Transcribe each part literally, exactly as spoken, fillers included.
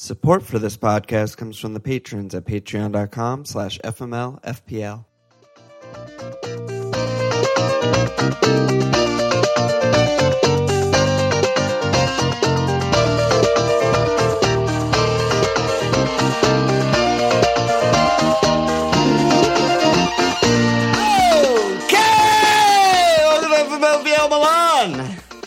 Support for this podcast comes from the patrons at patreon.com slash FMLFPL. Okay! Welcome to F M L F P L Milan!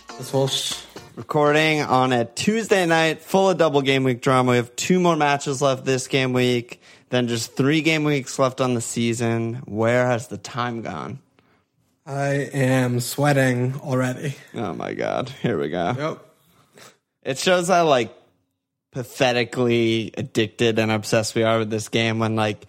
That's Walsh. Recording on a Tuesday night, full of double game week drama. We have two more matches left this game week, then just three game weeks left on the season. Where has the time gone? I am sweating already. Oh my God. Here we go. Yep. It shows how like pathetically addicted and obsessed we are with this game when like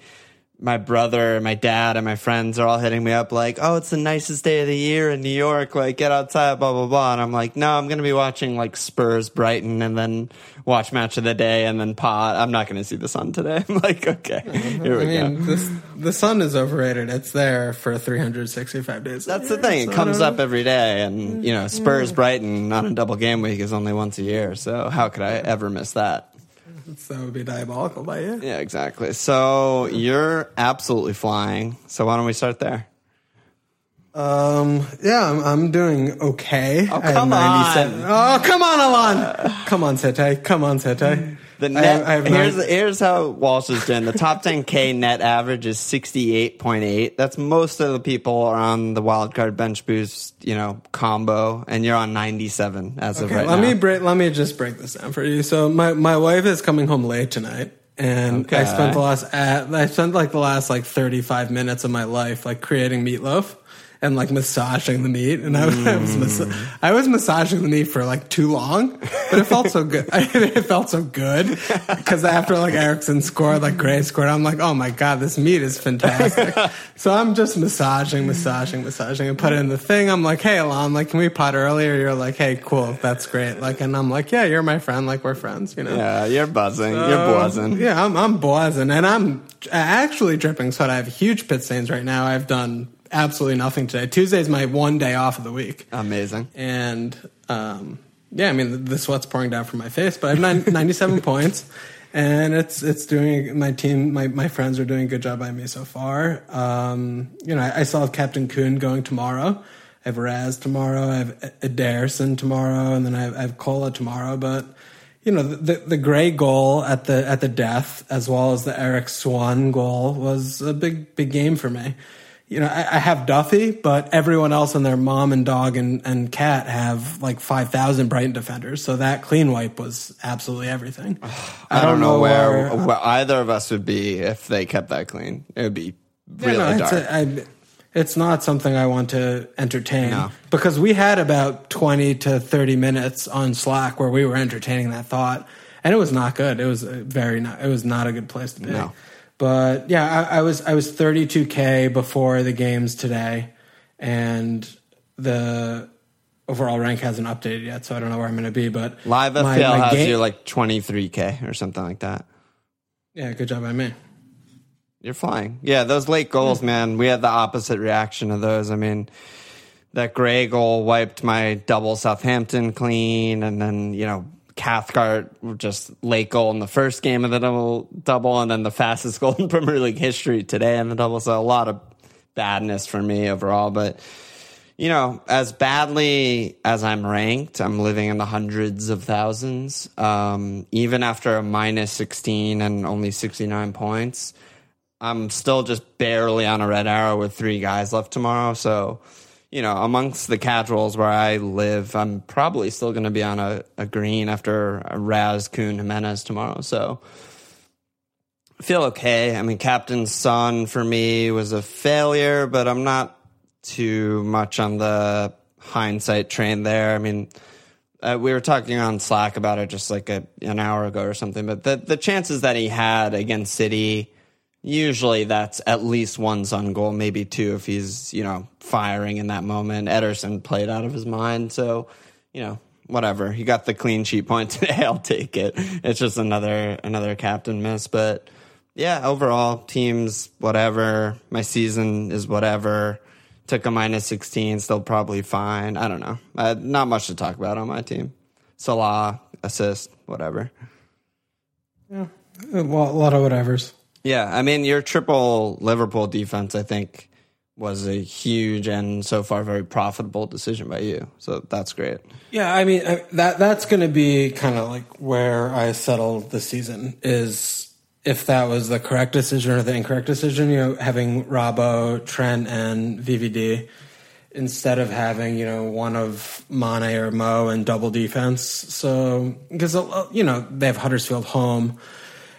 my brother and my dad and my friends are all hitting me up like, oh, it's the nicest day of the year in New York. Like, get outside, blah, blah, blah. And I'm like, no, I'm going to be watching like Spurs, Brighton, and then watch Match of the Day and then pot. I'm not going to see the sun today. I'm like, okay, here we I mean, go. This, the sun is overrated. It's there for three hundred sixty-five days. That's the thing. It so comes up every day. And, you know, Spurs, Brighton on a double game week is only once a year. So how could I ever miss that? So that would be diabolical by you. Yeah, exactly. So you're absolutely flying. So why don't we start there? Um. Yeah, I'm, I'm doing okay. Oh, come on. Oh, come on, Alon. Uh, come on, Sete. Come on, Sete. The net, I have, I have here's, nine. here's how Walsh is doing. The top ten K net average is sixty-eight point eight. That's most of the people are on the wildcard bench boost, you know, combo, and you're on ninety-seven as okay, of right let now. Me break, let me just break this down for you. So my, my wife is coming home late tonight, and okay. I spent the last I spent like the last like thirty-five minutes of my life like creating meatloaf. And like massaging the meat, and I was mm. I, was mas- I was massaging the meat for like too long, but it felt so good. It felt so good because after like Eriksen scored, like Gray scored, I'm like, oh my God, this meat is fantastic. So I'm just massaging, massaging, massaging, and put it in the thing. I'm like, hey, Alon, like, can we pot earlier? You're like, hey, cool, that's great. Like, and I'm like, yeah, you're my friend, like we're friends, you know? Yeah, you're buzzing, so, you're buzzing. Yeah, I'm, I'm buzzing, and I'm actually dripping sweat. I have huge pit stains right now. I've done absolutely nothing today. Tuesday is my one day off of the week. Amazing. And um, yeah, I mean, the, the sweat's pouring down from my face, but I have nine, ninety-seven points, and it's it's doing. My team, my, my friends are doing a good job by me so far. Um, you know, I, I still have Captain Kun going tomorrow. I have Raz tomorrow. I have Ederson tomorrow, and then I have, I have Cola tomorrow. But you know, the, the the Gray goal at the at the death, as well as the Eric Swan goal, was a big big game for me. You know, I, I have Duffy, but everyone else and their mom and dog and, and cat have like five thousand Brighton defenders. So that clean wipe was absolutely everything. I, I don't know, know where, where, where either of us would be if they kept that clean. It would be really yeah, no, dark. It's, a, I, it's not something I want to entertain. No. Because we had about twenty to thirty minutes on Slack where we were entertaining that thought. And it was not good. It was a very not, it was not a good place to be. No. But yeah, I, I was I was thirty-two K before the games today, and the overall rank hasn't updated yet, so I don't know where I'm going to be. But Live F P L my, my has game, you like twenty-three K or something like that. Yeah, good job by me. You're flying. Yeah, those late goals, yeah. Man. We had the opposite reaction to those. I mean, that Gray goal wiped my double Southampton clean, and then you know. Cathcart just late goal in the first game of the double, double and then the fastest goal in Premier League history today in the double. So a lot of badness for me overall. But, you know, as badly as I'm ranked, I'm living in the hundreds of thousands. Um, even after a minus sixteen and only sixty-nine points, I'm still just barely on a red arrow with three guys left tomorrow. So, you know, amongst the casuals where I live, I'm probably still going to be on a, a green after a Raz, Kun, Jimenez tomorrow. So I feel okay. I mean, Captain Son for me was a failure, but I'm not too much on the hindsight train there. I mean, uh, we were talking on Slack about it just like a, an hour ago or something, but the, the chances that he had against City Usually that's at least one's on goal, maybe two if he's, you know, firing in that moment. Ederson played out of his mind, so, you know, whatever. He got the clean sheet point today. I'll take it. It's just another another captain miss. But, yeah, overall, teams, whatever. My season is whatever. Took a minus sixteen, still probably fine. I don't know. Uh, not much to talk about on my team. Salah, assist, whatever. Yeah, a lot of whatevers. Yeah, I mean, your triple Liverpool defense, I think, was a huge and so far very profitable decision by you. So that's great. Yeah, I mean, that that's going to be kind of like where I settled this season, is if that was the correct decision or the incorrect decision, you know, having Rabo, Trent, and V V D instead of having, you know, one of Mane or Mo and double defense. So, because, you know, they have Huddersfield home.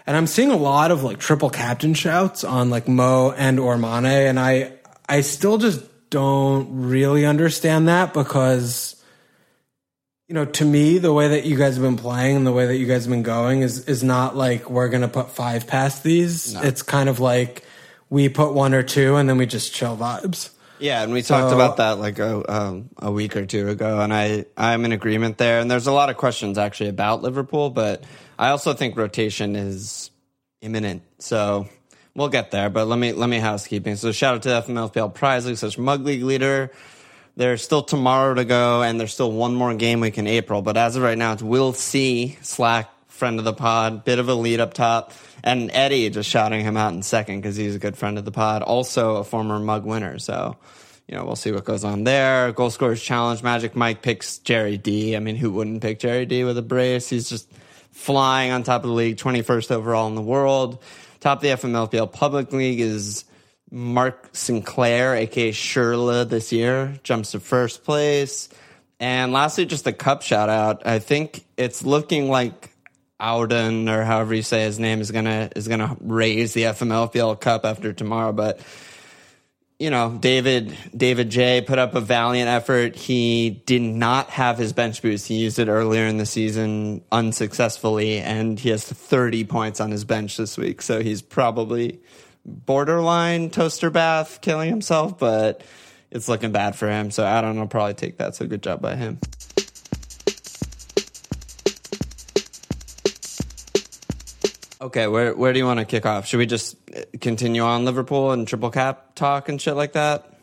And I'm seeing a lot of like triple captain shouts on like Mo and or Mane, and I I still just don't really understand that, because, you know, to me the way that you guys have been playing and the way that you guys have been going is is not like we're gonna put five past these. No. It's kind of like we put one or two and then we just chill vibes. Yeah, and we so, talked about that like a um, a week or two ago, and I I'm in agreement there. And there's a lot of questions actually about Liverpool, but I also think rotation is imminent, so we'll get there. But let me let me housekeeping. So shout out to the F M L F P L Prize League, such Mug League leader. There's still tomorrow to go, and there's still one more game week in April. But as of right now, it's Will C, Slack, friend of the pod, bit of a lead up top. And Eddie, just shouting him out in second because he's a good friend of the pod. Also a former Mug winner, so... You know, we'll see what goes on there. Goal scorers challenge. Magic Mike picks Jerry D. I mean, who wouldn't pick Jerry D with a brace? He's just flying on top of the league, twenty-first overall in the world. Top of the F M L F P L Public League is Mark Sinclair, a k a. Shirla this year. Jumps to first place. And lastly, just a cup shout-out. I think it's looking like Auden, or however you say his name, is gonna is gonna raise the F M L F P L Cup after tomorrow, but... You know, David David J put up a valiant effort. He did not have his bench boost. He used it earlier in the season unsuccessfully, and he has thirty points on his bench this week. So he's probably borderline toaster bath killing himself, but it's looking bad for him. So I don't know, probably take that. So good job by him. Okay, where where do you want to kick off? Should we just continue on Liverpool and triple cap talk and shit like that?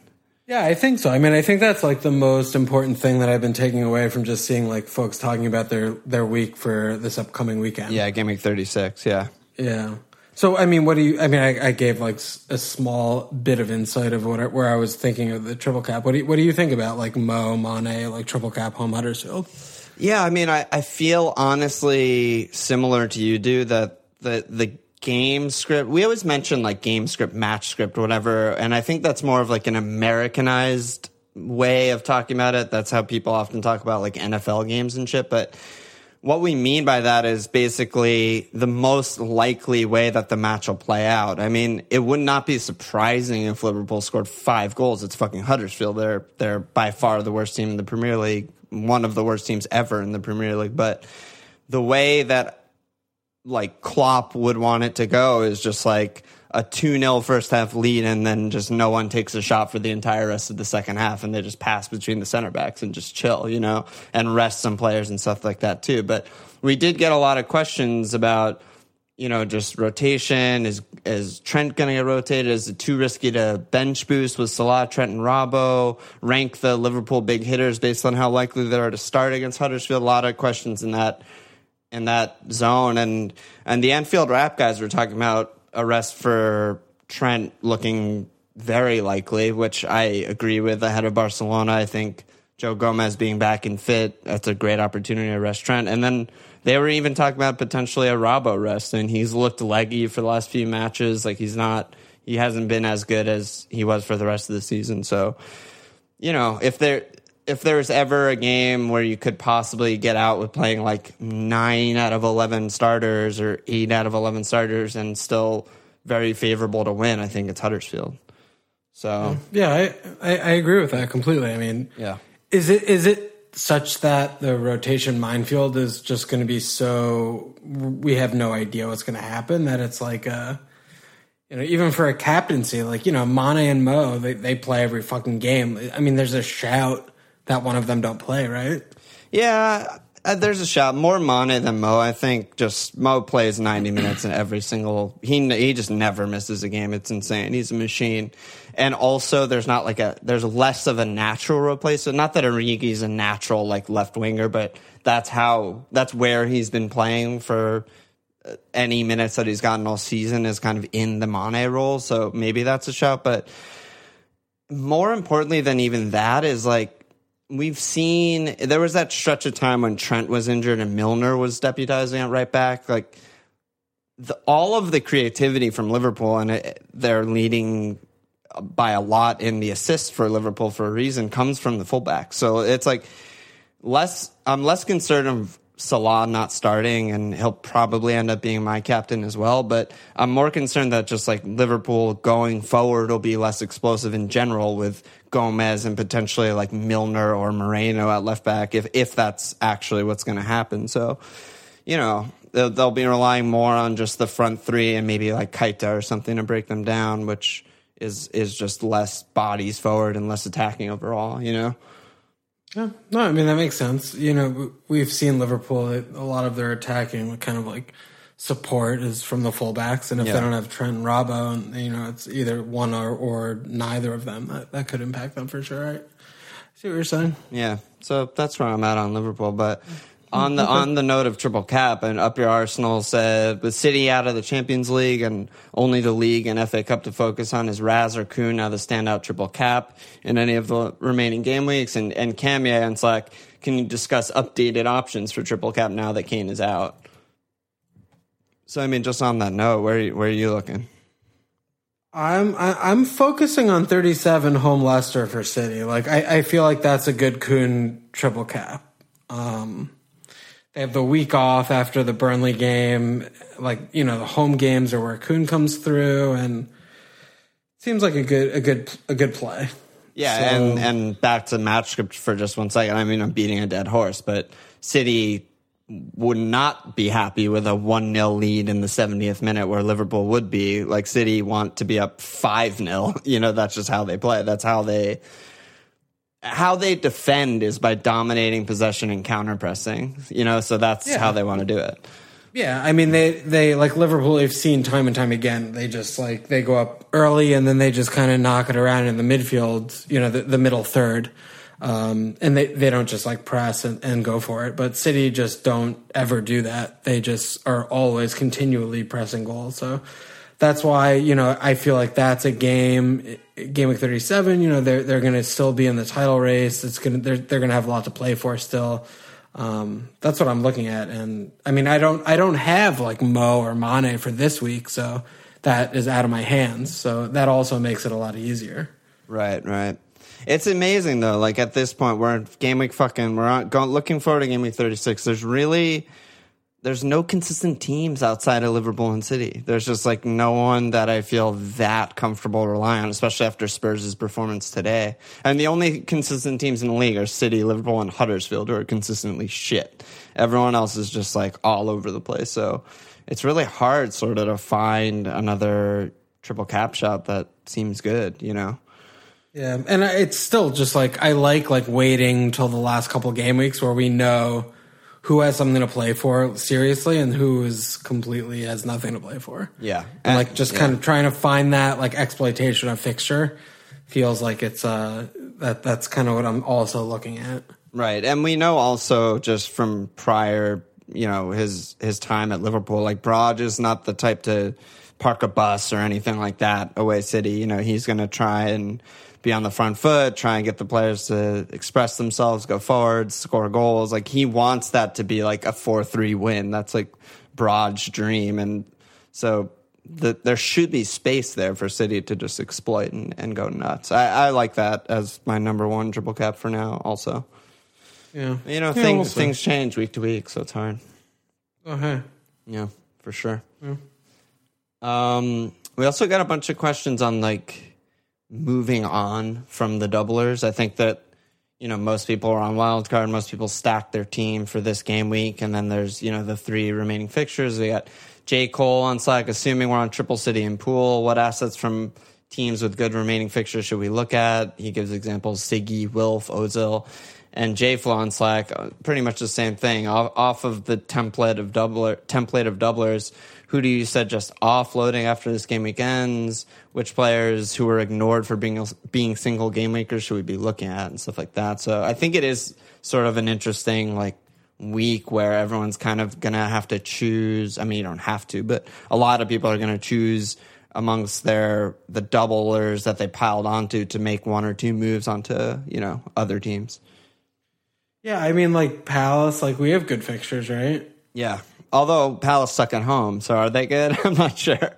Yeah, I think so. I mean, I think that's like the most important thing that I've been taking away from just seeing like folks talking about their, their week for this upcoming weekend. Yeah, game week thirty-six, yeah. Yeah. So, I mean, what do you... I mean, I, I gave like a small bit of insight of what where I was thinking of the triple cap. What do you, what do you think about like Mo, Mane, like triple cap, home Huddersfield? Yeah, I mean, I, I feel honestly similar to you, do that The the game script, we always mention like game script, match script, whatever, and I think that's more of like an Americanized way of talking about it. That's how people often talk about like N F L games and shit, but what we mean by that is basically the most likely way that the match will play out. I mean, it would not be surprising if Liverpool scored five goals. It's fucking Huddersfield. They're they're by far the worst team in the Premier League, one of the worst teams ever in the Premier League, but the way that like Klopp would want it to go is just like a two-nil first half lead, and then just no one takes a shot for the entire rest of the second half, and they just pass between the center backs and just chill, you know, and rest some players and stuff like that too. But we did get a lot of questions about, you know, just rotation. Is is Trent going to get rotated? Is it too risky to bench boost with Salah, Trent, and Rabo? Rank the Liverpool big hitters based on how likely they are to start against Huddersfield. A lot of questions in that in that zone, and and the Anfield Wrap guys were talking about a rest for Trent looking very likely, which I agree with, ahead of Barcelona. I think Joe Gomez being back and fit, that's a great opportunity to rest Trent. And then they were even talking about potentially a Rabo rest, and he's looked leggy for the last few matches. Like he's not, he hasn't been as good as he was for the rest of the season. So, you know, if they're, if there was ever a game where you could possibly get out with playing like nine out of eleven starters or eight out of eleven starters and still very favorable to win, I think it's Huddersfield. So yeah, I, I, I agree with that completely. I mean, yeah, is it is it such that the rotation minefield is just going to be so, we have no idea what's going to happen, that it's like a, You know, even for a captaincy, like, you know, Mane and Mo, they, they play every fucking game. I mean, there's a shout that one of them don't play, right? Yeah, uh, there's a shout. More Mane than Mo. I think just Mo plays ninety minutes in every single... He he just never misses a game. It's insane. He's a machine. And also, there's not like a... There's less of a natural replacement. Not that Origi's a natural, like, left winger, but that's how... That's where he's been playing for... any minutes that he's gotten all season is kind of in the Mane role, so maybe that's a shout. But more importantly than even that is, like, we've seen... There was that stretch of time when Trent was injured and Milner was deputizing at right back. Like, the, all of the creativity from Liverpool, and it, they're leading by a lot in the assists for Liverpool for a reason, comes from the fullback. So it's like, less... I'm less concerned of Salah not starting, and he'll probably end up being my captain as well, but I'm more concerned that just like Liverpool going forward will be less explosive in general with Gomez and potentially like Milner or Moreno at left back, if if that's actually what's going to happen. So, you know, they'll, they'll be relying more on just the front three and maybe like Keita or something to break them down, which is is just less bodies forward and less attacking overall, you know? Yeah, no, I mean, that makes sense. You know, we've seen Liverpool, a lot of their attacking kind of like support is from the fullbacks. And if yeah. they don't have Trent and Rabo, and, you know, it's either one or, or neither of them, that, that could impact them for sure. Right? See what you're saying? Yeah. So that's where I'm at on Liverpool. But on the on the note of triple cap, and Up Your Arsenal said, with City out of the Champions League and only the league and F A Cup to focus on, is Raz or Kun now the standout triple cap in any of the remaining game weeks? And and Camia on Slack, can you discuss updated options for triple cap now that Kane is out? So I mean, just on that note, where where are you looking? I'm I'm focusing on thirty-seven home Leicester for City. Like I, I feel like that's a good Kun triple cap. Um, They have the week off after the Burnley game. Like, you know, the home games are where Kun comes through, and it seems like a good, a good, a good play. Yeah, so, and, and back to match script for just one second. I mean, I'm beating a dead horse, but City would not be happy with a one nil lead in the seventieth minute where Liverpool would be. Like, City want to be up five nil. You know, that's just how they play. That's how they... How they defend is by dominating possession and counter-pressing, you know, so that's yeah. how they want to do it. Yeah, I mean, they, they like Liverpool, they've seen time and time again, they just, like, they go up early and then they just kind of knock it around in the midfield, you know, the, the middle third, um, and they, they don't just, like, press and, and go for it, but City just don't ever do that. They just are always continually pressing goals, so... That's why, you know, I feel like that's a game, game week thirty-seven, you know, they're, they're going to still be in the title race. It's going to, they're, they're going to have a lot to play for still. Um, that's what I'm looking at. And I mean, I don't, I don't have like Mo or Mane for this week. So that is out of my hands. So that also makes it a lot easier. Right, right. It's amazing though. Like at this point, we're in game week fucking, we're on, going, looking forward to game week thirty-six. There's really... There's no consistent teams outside of Liverpool and City. There's just, like, no one that I feel that comfortable relying on, especially after Spurs' performance today. And the only consistent teams in the league are City, Liverpool, and Huddersfield, who are consistently shit. Everyone else is just, like, all over the place. So it's really hard sort of to find another triple cap shot that seems good, you know? Yeah, and it's still just, like, I like, like, waiting till the last couple game weeks where we know... who has something to play for seriously and who is completely has nothing to play for. Yeah. And, and like just yeah. kind of trying to find that like exploitation of fixture feels like it's uh that that's kind of what I'm also looking at. Right. And we know also just from prior, you know, his his time at Liverpool, like Braj is not the type to park a bus or anything like that away City. You know, he's going to try and be on the front foot, try and get the players to express themselves, go forward, score goals. Like, he wants that to be like a four three win. That's like Brod's dream. And so the, there should be space there for City to just exploit and, and go nuts. I, I like that as my number one triple cap for now also. Yeah. You know, yeah, things we'll things change week to week, so it's hard. Oh, hey. Yeah, for sure. Yeah. Um, we also got a bunch of questions on, like, moving on from the doublers. I think that, you know, most people are on wild card. Most people stack their team for this game week. And then there's, you know, the three remaining fixtures. We got J. Cole on Slack, assuming we're on Triple City and Pool. What assets from teams with good remaining fixtures should we look at? He gives examples, Siggy, Wilf, Ozil, and J. Flo on Slack. Pretty much the same thing. Off, off of the template of doubler, template of doublers, who do you suggest offloading after this game week ends? Which players who were ignored for being being single game makers should we be looking at and stuff like that? So I think it is sort of an interesting like week where everyone's kind of going to have to choose. I mean, you don't have to, but a lot of people are going to choose amongst their the doublers that they piled onto to make one or two moves onto, you know, other teams. Yeah, I mean, like Palace, like we have good fixtures, right? Yeah. Although Palace suck at home, so are they good? I'm not sure.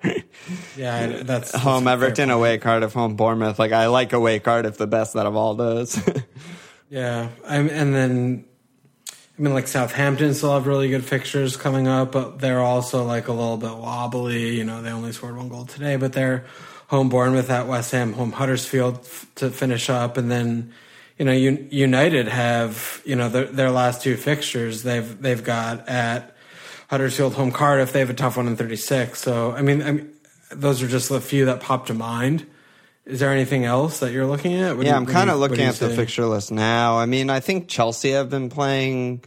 Yeah, that's... home that's Everton, away Cardiff, home Bournemouth. Like, I like away Cardiff the best out of all those. Yeah, I'm, and then, I mean, like, Southampton still have really good fixtures coming up, but they're also, like, a little bit wobbly. You know, they only scored one goal today, but they're home Bournemouth at West Ham, home Huddersfield f- to finish up, and then... You know, United have, you know, their, their last two fixtures, they've they've got at Huddersfield, home Cardiff, they have a tough one in thirty-six. So, I mean, I mean those are just the few that popped to mind. Is there anything else that you're looking at? What yeah, do, I'm kind of looking at say? the fixture list now. I mean, I think Chelsea have been playing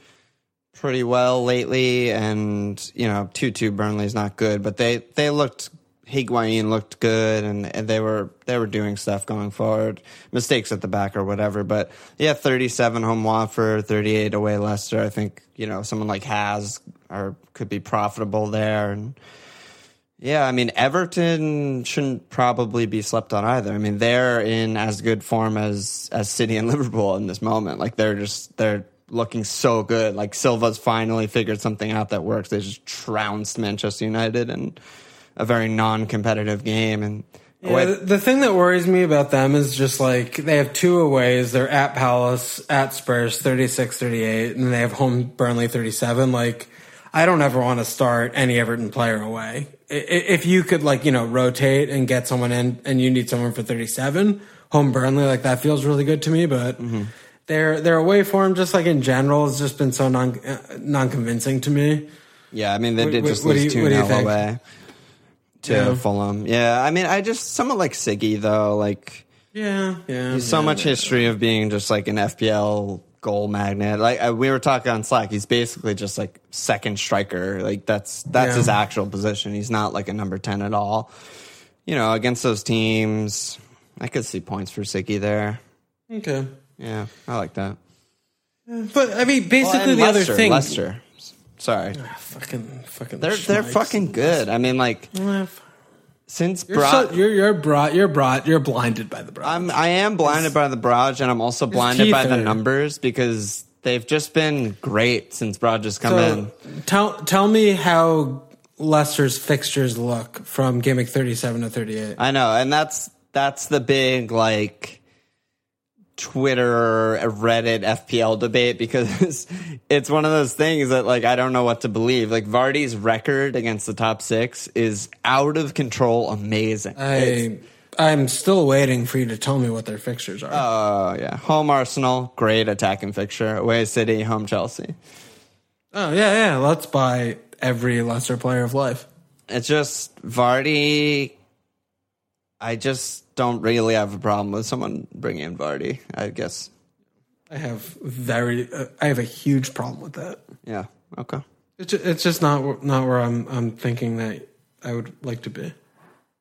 pretty well lately. And, you know, two two Burnley's not good. But they, they looked Higuain looked good, and, and they were they were doing stuff going forward. Mistakes at the back or whatever, but yeah, thirty-seven home Watford, thirty-eight away Leicester. I think, you know, someone like Haz or could be profitable there. And yeah, I mean, Everton shouldn't probably be slept on either. I mean, they're in as good form as as City and Liverpool in this moment. Like they're just they're looking so good. Like Silva's finally figured something out that works. They just trounced Manchester United and a very non-competitive game. And yeah, the, the thing that worries me about them is just like they have two aways. They're at Palace, at Spurs, thirty-six thirty-eight, and they have home Burnley thirty-seven. Like, I don't ever want to start any Everton player away. If you could, like, you know, rotate and get someone in and you need someone for thirty-seven, home Burnley, like that feels really good to me, but mm-hmm. their, their away form just like in general has just been so non, non-convincing to me. Yeah, I mean, they did what, just what lose you, two nil away. To yeah. Fulham. Yeah, I mean, I just... Someone like Siggy, though, like... Yeah, yeah. He's so yeah, much yeah. history of being just, like, an F P L goal magnet. Like, I, we were talking on Slack, he's basically just, like, second striker. Like, that's that's yeah. his actual position. He's not, like, a number ten at all. You know, against those teams, I could see points for Siggy there. Okay. Yeah, I like that. But, I mean, basically well, the Leicester, other thing... Leicester. Sorry. Oh, fucking, fucking. They're they're fucking good. I mean, like, since you're Bra- so, you're you're brought you're brought you're blinded by the Braj. I'm I am blinded it's, by the Braj, and I'm also blinded by the numbers because they've just been great since Braj has come so, in. Tell tell me how Leicester's fixtures look from game week thirty-seven to thirty-eight. I know, and that's that's the big like Twitter, Reddit, F P L debate because it's one of those things that, like, I don't know what to believe. Like, Vardy's record against the top six is out of control amazing. I, it's, I'm still waiting for you to tell me what their fixtures are. Oh, uh, yeah. Home Arsenal, great attacking fixture. Away City, home Chelsea. Oh, yeah, yeah. Let's buy every Leicester player of life. It's just Vardy... I just don't really have a problem with someone bringing in Vardy, I guess. I have very, uh, I have a huge problem with that. Yeah. Okay. It's just, it's just not not where I'm I'm thinking that I would like to be.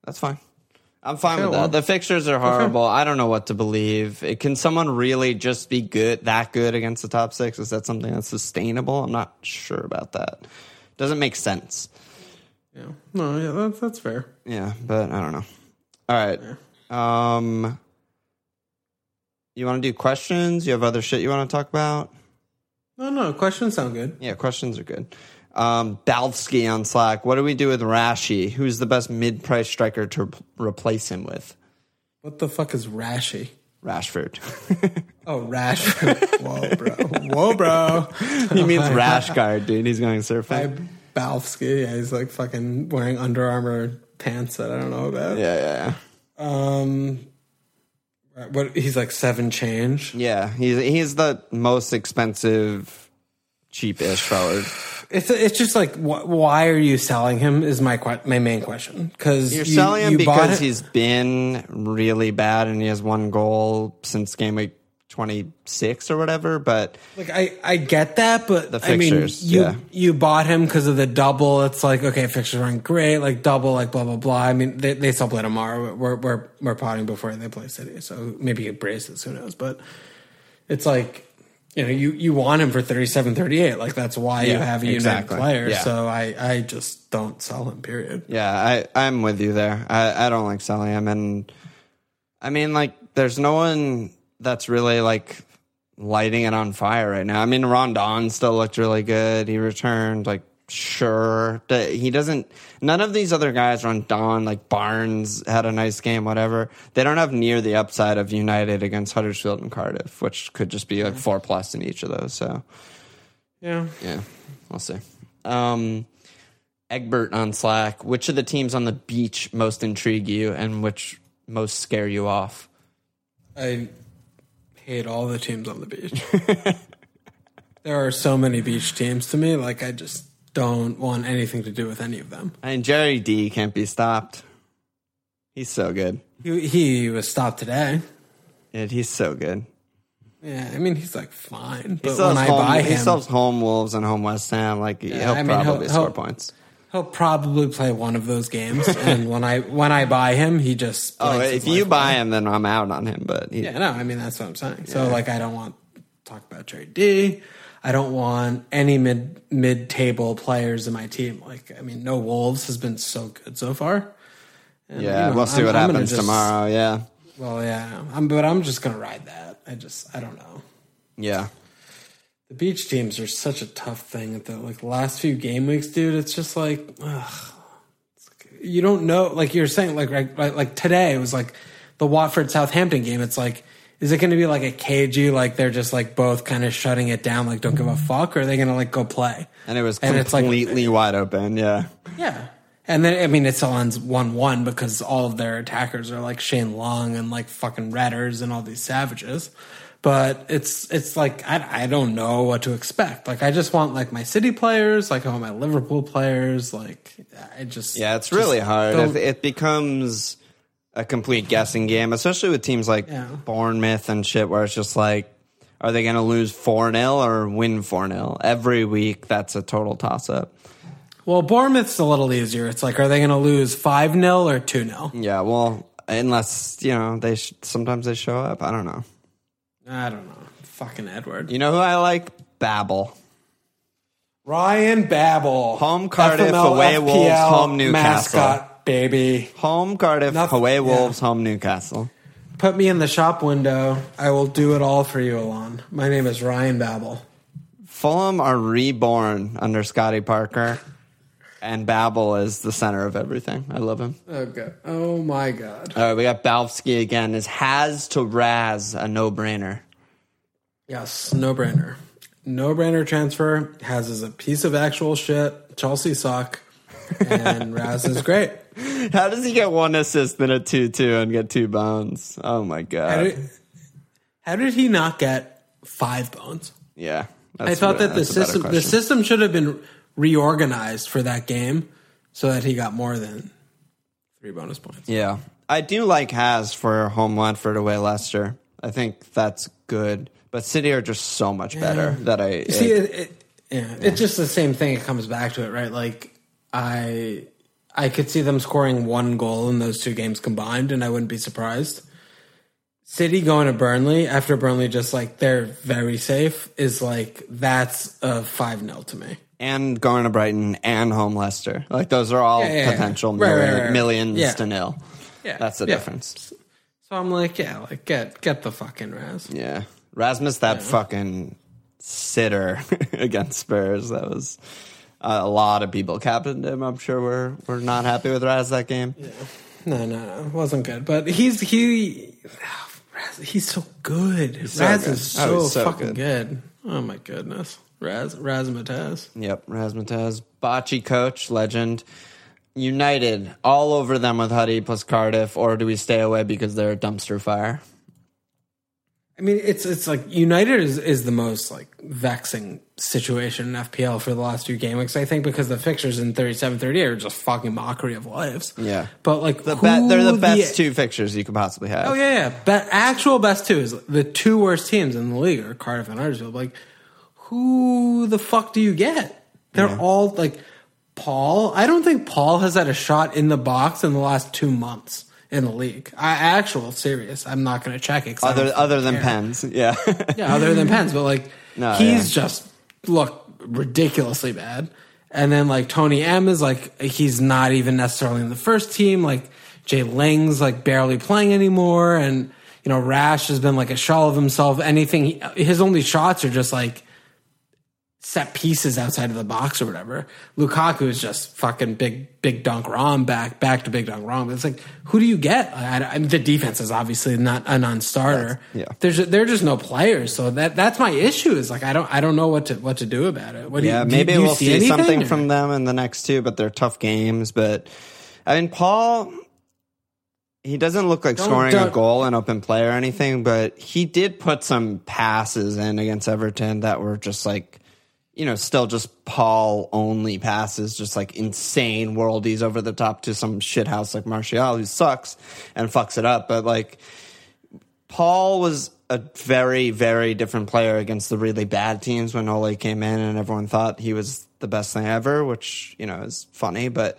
That's fine. I'm fine okay, with that. Well, the fixtures are horrible. Okay. I don't know what to believe. It, can someone really just be good that good against the top six? Is that something that's sustainable? I'm not sure about that. Doesn't make sense. Yeah. No. Yeah. That's that's fair. Yeah, but I don't know. All right. Um, you want to do questions? You have other shit you want to talk about? No, no. Questions sound good. Yeah, questions are good. Um, Balvsky on Slack. What do we do with Rashi? Who's the best mid-price striker to replace him with? What the fuck is Rashi? Rashford. Oh, Rashford. Whoa, bro. Whoa, bro. He means oh Rash guard, dude. He's going surfing. Balvsky. Yeah, he's like fucking wearing Under Armour pants that I don't know about. Yeah, yeah, yeah. Um, What, he's like seven change? Yeah, he's he's the most expensive, cheap-ish forward. It's it's just like, wh- why are you selling him is my que- my main question. Cause You're you, selling him you because he's been really bad and he has one goal since game week twenty-six or whatever, but... Like, I, I get that, but the fixtures, I mean, you, yeah. you bought him because of the double. It's like, okay, fixtures aren't great, like double, like blah, blah, blah. I mean, they, they still play tomorrow. We're, we're, we're potting before they play City, so maybe it braces, who knows. But it's like... You know, you, you want him for thirty-seven, thirty-eight. Like, that's why yeah, you have a exactly. United player. Yeah. So I, I just don't sell him, period. Yeah, I, I'm with you there. I, I don't like selling him. And, I mean, like, there's no one that's really, like, lighting it on fire right now. I mean, Rondon still looked really good. He returned, like, sure. He doesn't... None of these other guys, Rondon, like, Barnes had a nice game, whatever. They don't have near the upside of United against Huddersfield and Cardiff, which could just be like four plus in each of those. So, yeah. Yeah, we'll see. Um, Egbert on Slack. Which of the teams on the beach most intrigue you and which most scare you off? I hate all the teams on the beach. There are so many beach teams to me. Like, I just... don't want anything to do with any of them. And Jerry D can't be stopped. He's so good. He, he was stopped today. Yeah, he's so good. Yeah, I mean, he's like fine. But when I home, buy him, he sells home Wolves and home West Ham. Like yeah, he'll I mean, probably he'll, score he'll, points. He'll probably play one of those games. And when I when I buy him, he just oh, if you buy him, then I'm out on him. But he, yeah, no, I mean that's what I'm saying. Yeah. So like, I don't want to talk about Jerry D. I don't want any mid mid table players in my team. Like, I mean, no Wolves has been so good so far. And, yeah, you know, we'll see I'm, what I'm happens just, tomorrow. Yeah. Well, yeah, I'm, but I'm just gonna ride that. I just, I don't know. Yeah. The beach teams are such a tough thing at the like last few game weeks, dude. It's just like, ugh, it's like you don't know. Like you're saying, like like, like today it was like the Watford Southampton game. It's like. Is it going to be like a cagey, like they're just like both kind of shutting it down, like don't give a fuck, or are they going to like go play? And it was and completely it's like, wide open, yeah. Yeah. And then, I mean, it still ends one one because all of their attackers are like Shane Long and like fucking Redders and all these savages. But it's it's like, I, I don't know what to expect. Like, I just want like my City players, like I want my Liverpool players, like I just... Yeah, it's just really hard. Don't... It becomes... a complete guessing game, especially with teams like yeah. Bournemouth and shit, where it's just like, are they going to lose four nil or win four nil? Every week, that's a total toss-up. Well, Bournemouth's a little easier. It's like, are they going to lose five nil or two nil? Yeah, well, unless, you know, they sh- sometimes they show up. I don't know. I don't know. Fucking Edward. You know who I like? Babel. Ryan Babel. Home Cardiff, F M L, away F P L, Wolves, home Newcastle. Mascot. Baby. Home Cardiff, Nothing, away Wolves, yeah. home Newcastle. Put me in the shop window. I will do it all for you, Alon. My name is Ryan Babel. Fulham are reborn under Scotty Parker, and Babel is the center of everything. I love him. Okay. Oh, my God. All right, we got Balfsky again. Is Haz to Raz a no-brainer? Yes, no-brainer. No-brainer transfer. Haz is a piece of actual shit. Chelsea suck. And Raz is great. How does he get one assist then a two two and get two bones? Oh, my God. How did, how did he not get five bones? Yeah. I thought that the system the system should have been reorganized for that game so that he got more than three bonus points. Yeah. I do like Haz for home Watford away Leicester. I think that's good. But City are just so much yeah. better that I... You see, I, it, it, yeah, yeah. It's just the same thing. It comes back to it, right? Like... I I could see them scoring one goal in those two games combined, and I wouldn't be surprised. City going to Burnley, after Burnley just, like, they're very safe, is, like, that's a five nil to me. And going to Brighton and home Leicester. Like, those are all yeah, yeah, potential yeah. Million, right, right, right. millions yeah. to nil. Yeah. That's the yeah. difference. So I'm like, yeah, like, get get the fucking Raz. Yeah. Rasmus, that yeah. fucking sitter against Spurs. That was... Uh, a lot of people captained him. I'm sure we're we're not happy with Raz that game. Yeah. No, no, no, it wasn't good. But he's he oh, Raz, he's so good. He's Raz so good. is so, oh, so fucking good. good. Oh my goodness, Raz Razzmatazz. Yep, Razzmatazz. Bocce coach legend. United all over them with Huddy plus Cardiff, or do we stay away because they're a dumpster fire? I mean, it's it's like United is, is the most like vexing situation in F P L for the last two game weeks, I think, because the fixtures in thirty-seven thirty-eight are just fucking mockery of lives. Yeah. But like the be- they're the best the, two fixtures you could possibly have. Oh yeah, yeah. Be- actual best two is the two worst teams in the league are Cardiff and Huddersfield. Like, who the fuck do you get? They're yeah. all like Paul. I don't think Paul has had a shot in the box in the last two months. In the league. I, actual serious. I'm not going to check it. Other, other than Pens. Yeah. yeah, other than Pens. But, like, no, he's yeah. just looked ridiculously bad. And then, like, Tony M is, like, he's not even necessarily in the first team. Like, Jay Ling's, like, barely playing anymore. And, you know, Rash has been, like, a shell of himself. Anything, he, his only shots are just, like, set pieces outside of the box or whatever. Lukaku is just fucking big, big dunk ROM back, back to big dunk ROM. It's like, who do you get? I, I, I mean, the defense is obviously not a non-starter. That's, yeah, there's there are just no players. So that that's my issue. Is like I don't I don't know what to what to do about it. What do yeah, you, do, maybe do you we'll see, see something or? From them in the next two, but they're tough games. But I mean, Paul, he doesn't look like don't, scoring don't. a goal in open play or anything, but he did put some passes in against Everton that were just like, you know, still just Paul only passes, just like insane worldies over the top to some shithouse like Martial, who sucks and fucks it up. But like, Paul was a very, very different player against the really bad teams when Ole came in and everyone thought he was the best thing ever, which, you know, is funny. But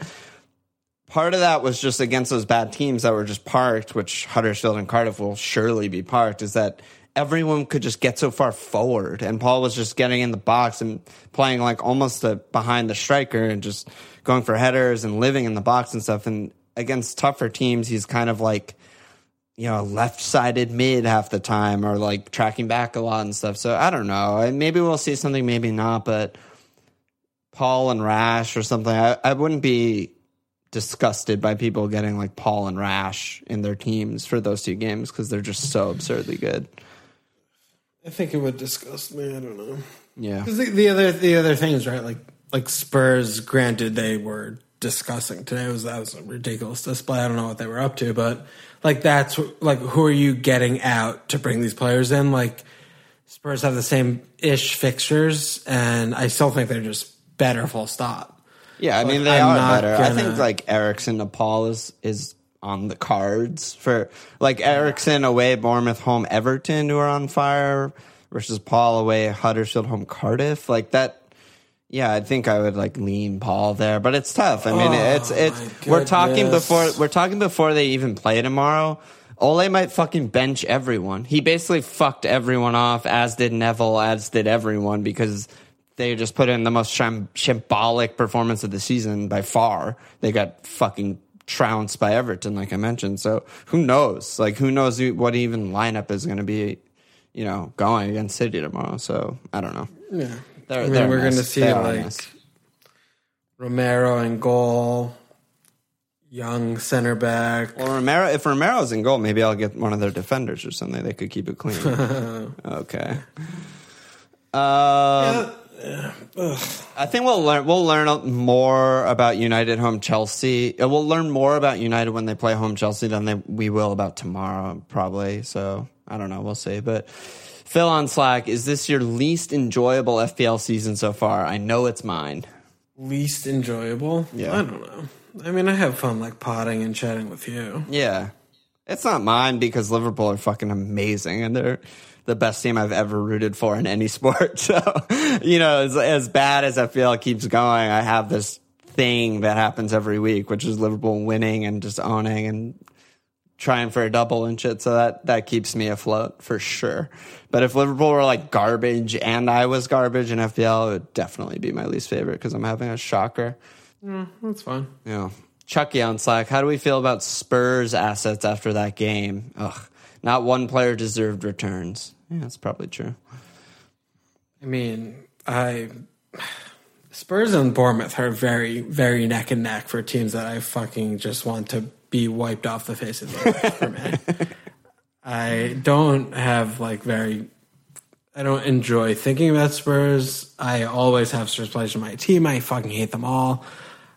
part of that was just against those bad teams that were just parked, which Huddersfield and Cardiff will surely be parked, is that everyone could just get so far forward, and Paul was just getting in the box and playing like almost a behind the striker and just going for headers and living in the box and stuff. And against tougher teams, he's kind of like, you know, left-sided mid half the time or like tracking back a lot and stuff. So I don't know. Maybe we'll see something, maybe not, but Paul and Rash or something. I, I wouldn't be disgusted by people getting like Paul and Rash in their teams for those two games because they're just so absurdly good. I think it would disgust me. I don't know. Yeah. Because the, the other the other things, right? Like like Spurs. Granted, they were disgusting today. Was that was a ridiculous display? I don't know what they were up to, but like that's like who are you getting out to bring these players in? Like Spurs have the same ish fixtures, and I still think they're just better. Full stop. Yeah, I mean they I'm are better. Gonna... I think like Eriksen to Paul is is. on the cards for like Eriksen away, Bournemouth home, Everton who are on fire versus Paul away, Huddersfield home, Cardiff like that. Yeah, I think I would like lean Paul there, but it's tough. I mean, oh, it's it's we're talking before we're talking before they even play tomorrow. Ole might fucking bench everyone. He basically fucked everyone off, as did Neville, as did everyone, because they just put in the most sham- shambolic performance of the season by far. They got fucking trounced by Everton, like I mentioned. So who knows? Like who knows what even lineup is going to be, you know, going against City tomorrow. So I don't know. Yeah, they're, I mean, they're we're nice. going to see they like nice. Romero in goal, Young center back. Well, Romero. If Romero's in goal, maybe I'll get one of their defenders or something. They could keep it clean. Okay. Um, yeah. Yeah. I think we'll learn. We'll learn more about United home Chelsea. We'll learn more about United when they play home Chelsea than they, we will about tomorrow, probably. So I don't know. We'll see. But Phil on Slack, is this your least enjoyable F P L season so far? I know it's mine. Least enjoyable? Yeah. I don't know. I mean, I have fun like potting and chatting with you. Yeah, it's not mine because Liverpool are fucking amazing and they're the best team I've ever rooted for in any sport. So, you know, as, as bad as F P L keeps going, I have this thing that happens every week, which is Liverpool winning and just owning and trying for a double and shit. So that, that keeps me afloat for sure. But if Liverpool were like garbage and I was garbage in F P L, it would definitely be my least favorite because I'm having a shocker. Yeah, that's fine. Yeah. Chucky on Slack, how do we feel about Spurs assets after that game? Ugh. Not one player deserved returns. Yeah, that's probably true. I mean, I Spurs and Bournemouth are very, very neck and neck for teams that I fucking just want to be wiped off the face of the earth for me. I don't have like very. I don't enjoy thinking about Spurs. I always have Spurs players on my team. I fucking hate them all.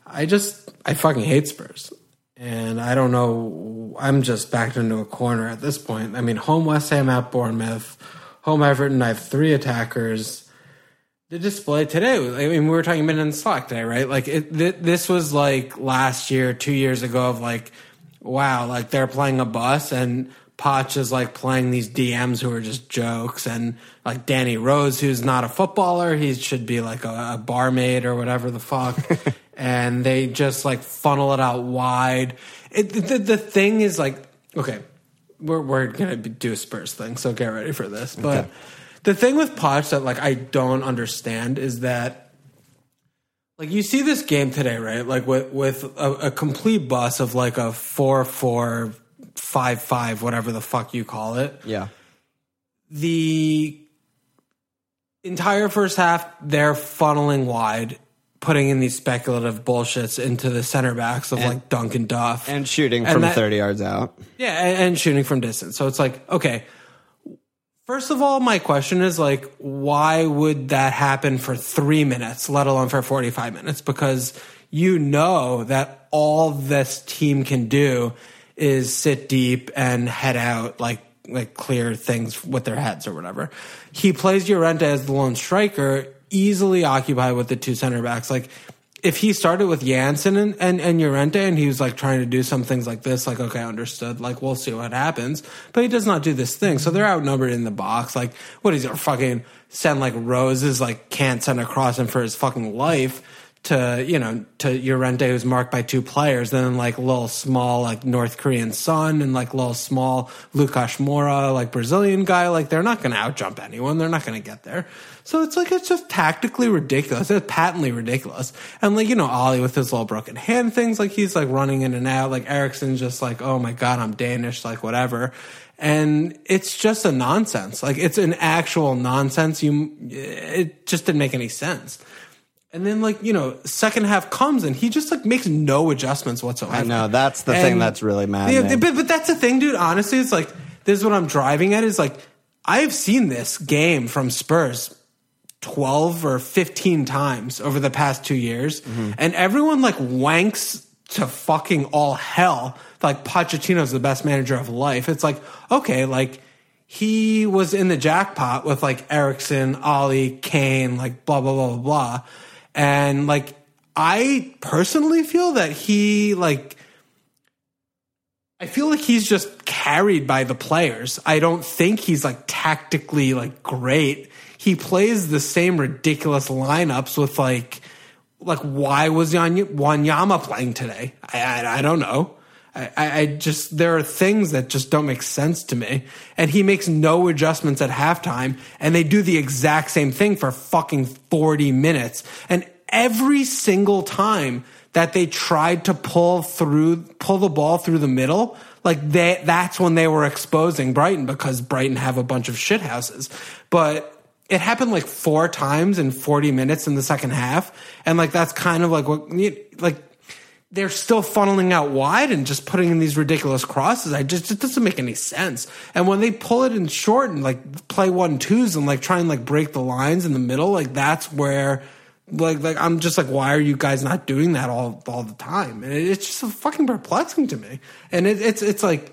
I just, I fucking hate Spurs, and I don't know. I'm just backed into a corner at this point. I mean, home West Ham at Bournemouth, home Everton. I have three attackers. The display today, I mean, we were talking about it in Slack today, right? Like, it, th- this was like last year, two years ago of like, wow, like they're playing a bus and Potch is like playing these D Ms who are just jokes, and like Danny Rose, who's not a footballer, he should be like a, a barmaid or whatever the fuck. And they just like funnel it out wide. It, the, the thing is like, okay, we're, we're going to do a Spurs thing, so get ready for this. But okay. The thing with Poch that, like, I don't understand is that, like, you see this game today, right? Like, with, with a, a complete bus of, like, a four four, five five, whatever the fuck you call it. Yeah. The entire first half, they're funneling wide, putting in these speculative bullshits into the center backs of, and, like, Dunk and Duff. And shooting and from that, thirty yards out. Yeah, and, and shooting from distance. So it's like, okay. First of all, my question is, like, why would that happen for three minutes, let alone for forty-five minutes? Because you know that all this team can do is sit deep and head out, like, like clear things with their heads or whatever. He plays Llorente as the lone striker, easily occupied with the two center backs. Like, if he started with Janssen and, and, and Llorente and he was, like, trying to do some things like this, like, okay, understood. Like, we'll see what happens. But he does not do this thing. So they're outnumbered in the box. Like, what is it? Fucking send, like, Roses, like, can't send across him for his fucking life to, you know, to Llorente, who's marked by two players. Then, like, little small, like, North Korean Son and, like, little small Lucas Moura, like, Brazilian guy. Like, they're not going to outjump anyone. They're not going to get there. So it's like, it's just tactically ridiculous. It's patently ridiculous. And, like, you know, Ollie with his little broken hand things, like, he's, like, running in and out. Like, Eriksen's just like, oh my God, I'm Danish, like, whatever. And it's just a nonsense. Like, it's an actual nonsense. You, it just didn't make any sense. And then, like, you know, second half comes and he just, like, makes no adjustments whatsoever. I know, that's the and thing that's really maddening. Yeah, but, but that's the thing, dude. Honestly, it's like, this is what I'm driving at is, like, I've seen this game from Spurs twelve or fifteen times over the past two years. Mm-hmm. And everyone, like, wanks to fucking all hell. Like, Pochettino's the best manager of life. It's like, okay, like, he was in the jackpot with, like, Eriksen, Ollie, Kane, like, blah, blah, blah, blah, blah. And, like, I personally feel that he, like, I feel like he's just carried by the players. I don't think he's, like, tactically, like, great. He plays the same ridiculous lineups with, like, like, why was Wanyama playing today? I, I, I don't know. I, I just, there are things that just don't make sense to me. And he makes no adjustments at halftime. And they do the exact same thing for fucking forty minutes. And every single time that they tried to pull through, pull the ball through the middle, like, they, that's when they were exposing Brighton, because Brighton have a bunch of shithouses. But it happened like four times in forty minutes in the second half. And, like, that's kind of like what, like, they're still funneling out wide and just putting in these ridiculous crosses. I just, it doesn't make any sense. And when they pull it in short and, like, play one twos and, like, try and, like, break the lines in the middle, like, that's where, like, like, I'm just like, why are you guys not doing that all, all the time? And it, it's just so fucking perplexing to me. And it, it's, it's like,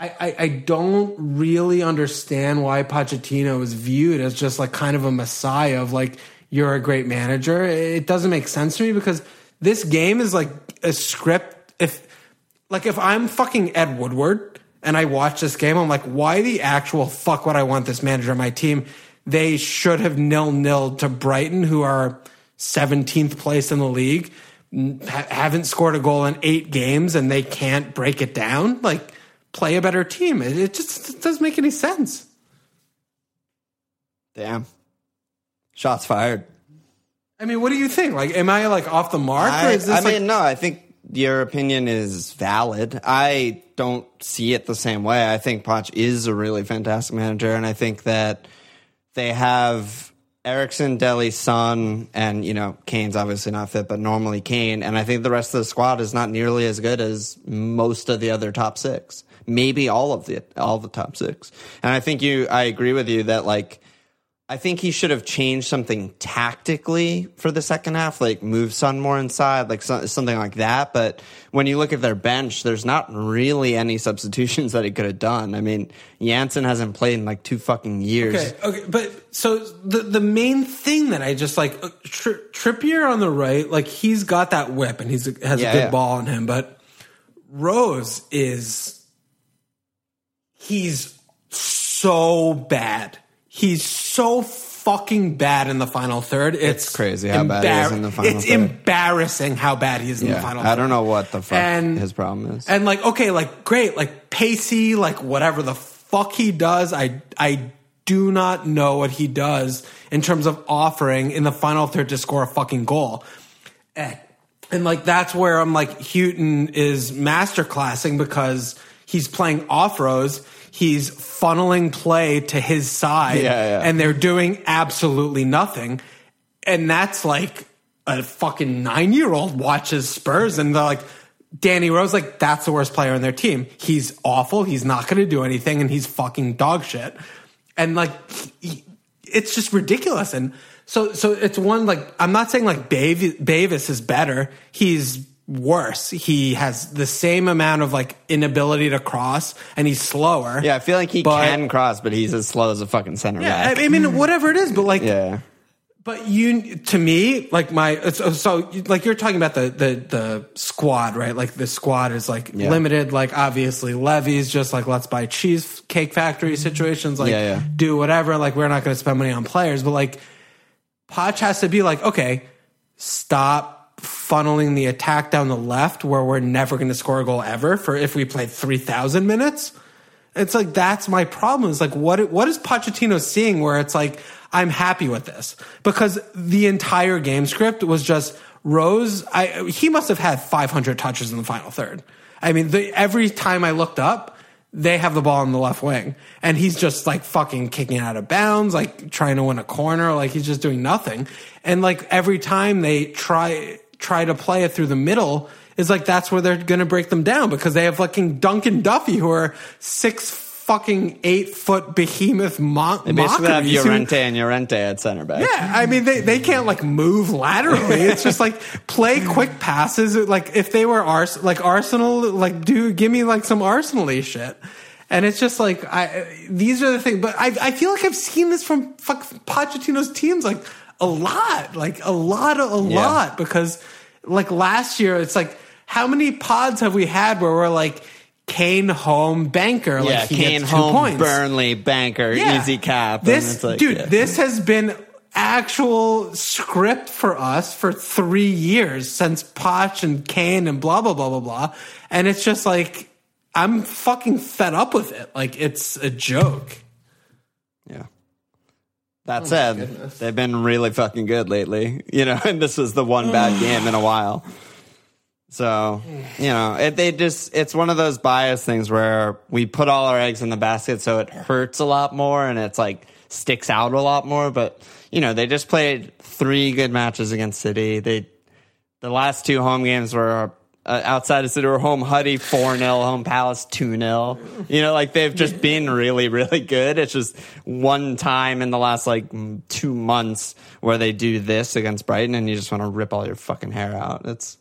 I, I don't really understand why Pochettino is viewed as just, like, kind of a messiah of, like, you're a great manager. It doesn't make sense to me, because this game is like a script. If, like, if I'm fucking Ed Woodward and I watch this game, I'm like, why the actual fuck would I want this manager on my team? They should have nil-nil to Brighton, who are seventeenth place in the league, ha- haven't scored a goal in eight games, and they can't break it down. Like, play a better team. It just it doesn't make any sense. Damn. Shots fired. I mean, what do you think? Like, am I, like, off the mark? I, or is this I like- mean, no, I think your opinion is valid. I don't see it the same way. I think Poch is a really fantastic manager, and I think that they have Eriksen, Dele, Son, and, you know, Kane's obviously not fit, but normally Kane. And I think the rest of the squad is not nearly as good as most of the other top six. Maybe all of the all the top six. And I think you, I agree with you that, like, I think he should have changed something tactically for the second half, like move Son more inside, like so, something like that. But when you look at their bench, there's not really any substitutions that he could have done. I mean, Jansen hasn't played in like two fucking years. Okay, okay, but so the the main thing that I just like, tri- Trippier on the right, like he's got that whip and he's has yeah, a good yeah. ball on him. But Rose is, he's so bad. He's so fucking bad in the final third. It's, it's crazy how embar- bad he is in the final it's third. It's embarrassing how bad he is in yeah, the final I third. I don't know what the fuck and, his problem is. And like, okay, like great, like pacey, like whatever the fuck he does, I I do not know what he does in terms of offering in the final third to score a fucking goal. And, and like that's where I'm like Houghton is masterclassing because he's playing off rows. He's funneling play to his side, yeah, yeah. and they're doing absolutely nothing. And that's like a fucking nine-year-old watches Spurs, and they're like, Danny Rose, like, that's the worst player on their team. He's awful. He's not going to do anything, and he's fucking dog shit. And, like, he, it's just ridiculous. And so so it's one, like, I'm not saying, like, Bavis is better. He's worse. He has the same amount of like inability to cross, and he's slower. Yeah, I feel like he but, can cross, but he's as slow as a fucking center back. Yeah, I mean, whatever it is, but like, yeah. But you, to me, like my so, so like you're talking about the the the squad, right? Like the squad is like yeah. limited. Like obviously, Levy's just like let's buy Cheesecake Factory situations. Like yeah, yeah. do whatever. Like we're not going to spend money on players, but like Poch has to be like, okay, stop funneling the attack down the left where we're never going to score a goal ever for if we played three thousand minutes. It's like, that's my problem. It's like, what, what is Pochettino seeing where it's like, I'm happy with this? Because the entire game script was just Rose. I, he must have had five hundred touches in the final third. I mean, the, every time I looked up, they have the ball on the left wing and he's just like fucking kicking out of bounds, like trying to win a corner. Like he's just doing nothing. And like every time they try, try to play it through the middle is like that's where they're going to break them down because they have fucking Duncan Duffy who are six fucking eight foot behemoth mock. They basically have Llorente and Llorente at center back. Yeah, I mean they, they can't like move laterally. It's just like play quick passes. Like if they were Ars- like Arsenal, like do give me like some Arsenal-y shit. And it's just like I these are the things. But I I feel like I've seen this from fuck Pochettino's teams like. A lot, like a lot, a lot, yeah. because like last year, it's like how many pods have we had where we're like Kane home banker, like yeah, he Kane gets two home points. Burnley banker, yeah. easy cap. This it's like, dude, yeah. this has been actual script for us for three years since Poch and Kane and blah blah blah blah blah, and it's just like I'm fucking fed up with it. Like it's a joke. Yeah. That said, oh they've been really fucking good lately, you know, and this was the one bad game in a while. So, you know, it, they just, it's one of those bias things where we put all our eggs in the basket so it hurts a lot more and it's like sticks out a lot more. But, you know, they just played three good matches against City. They, the last two home games were uh, outside of City were home Huddy four nil, home Palace two nil. You know, like they've just been really, really good. It's just one time in the last like two months where they do this against Brighton and you just want to rip all your fucking hair out. It's,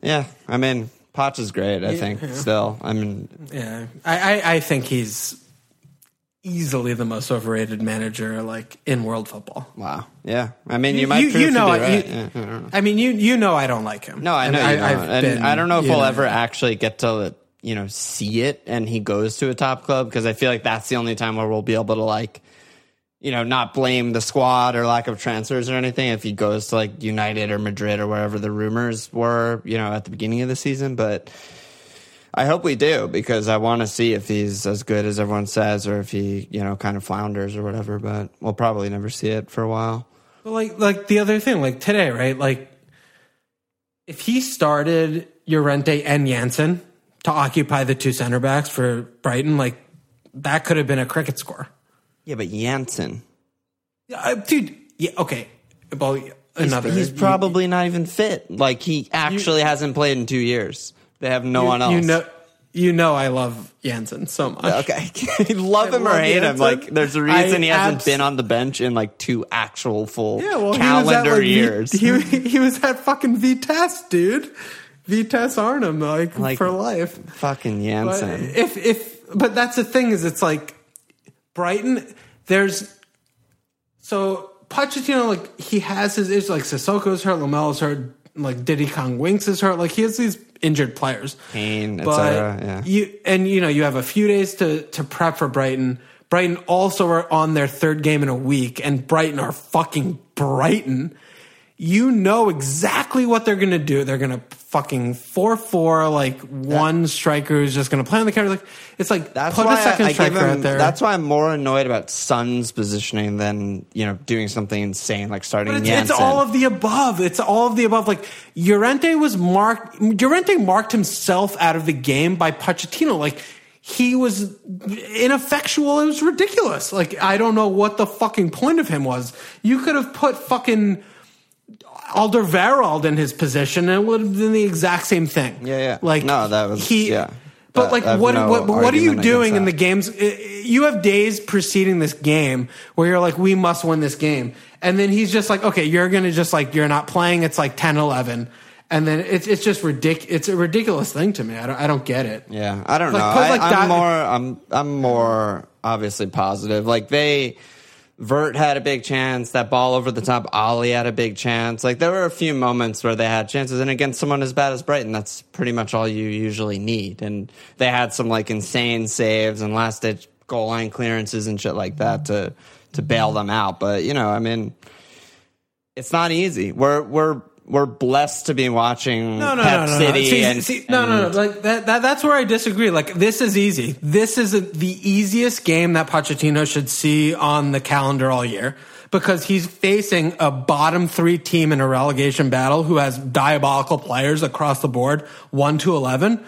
yeah, I mean, Poch is great, I yeah, think, yeah. still. I mean, yeah, I, I, I think he's easily the most overrated manager like in world football. Wow. Yeah. I mean, you, you might you, prove you know, to be right. You, yeah, I, don't know. I mean, you you know I don't like him. No, I know I, you don't. I've and been, I don't know if we'll know. ever actually get to, you know, see it and he goes to a top club because I feel like that's the only time where we'll be able to like, you know, not blame the squad or lack of transfers or anything if he goes to like United or Madrid or wherever the rumors were, you know, at the beginning of the season, but I hope we do because I want to see if he's as good as everyone says or if he, you know, kind of flounders or whatever, but we'll probably never see it for a while. But like like the other thing, like today, right? Like if he started Llorente and Jansen to occupy the two center backs for Brighton, like that could have been a cricket score. Yeah, but Jansen. Uh, dude, yeah, okay. Well, another, he's, he's probably not even fit. Like he actually you, hasn't played in two years. They have no you, one else. You know, You know I love Jansen so much. Okay. love I him love or hate Jansen. him. Like, there's a reason I he hasn't abs- been on the bench in, like, two actual full yeah, well, calendar he was at, like, years. He, he, he was at fucking Vitesse, dude. Vitesse Arnhem, like, like, for life. Fucking Jansen. But, if, if, but that's the thing is it's, like, Brighton, there's... So, Pochettino, like, he has his issues. Like, Sissoko's hurt, Lamelo's hurt, like, Diddy Kong Winks is hurt. Like, he has these... injured players. Pain, et cetera. Yeah. You and you know, you have a few days to, to prep for Brighton. Brighton also are on their third game in a week, and Brighton are fucking Brighton. You know exactly what they're gonna do. They're gonna fucking four four, like one that, striker who's just gonna play on the counter. Like it's like that's put a second I, I striker him, out there. That's why I'm more annoyed about Son's positioning than you know doing something insane like starting. But it's, Jansen. it's all of the above. It's all of the above. Like Llorente was marked. Llorente marked himself out of the game by Pochettino. Like he was ineffectual. It was ridiculous. Like I don't know what the fucking point of him was. You could have put fucking Alderweireld in his position and it would have been the exact same thing. Yeah, yeah. Like no, that was he, yeah. But like, what, no what, what are you doing in the games? You have days preceding this game where you're like, we must win this game, and then he's just like, okay, you're gonna just like you're not playing. It's like ten, eleven and then it's it's just ridiculous. It's a ridiculous thing to me. I don't I don't get it. Yeah, I don't like, know. Like I, I'm that, more I'm I'm more obviously positive. Like they. Vert had a big chance. That ball over the top, Ollie had a big chance. Like, there were a few moments where they had chances. And against someone as bad as Brighton, that's pretty much all you usually need. And they had some, like, insane saves and last-ditch goal line clearances and shit like that to to bail them out. But, you know, I mean, it's not easy. We're we're we're blessed to be watching no, no, Pep no, no, City. No, no. See, and, see, no, and, no, no. Like, that, that, that's where I disagree. Like, this is easy. This is a, the easiest game that Pochettino should see on the calendar all year because he's facing a bottom three team in a relegation battle who has diabolical players across the board, one to eleven,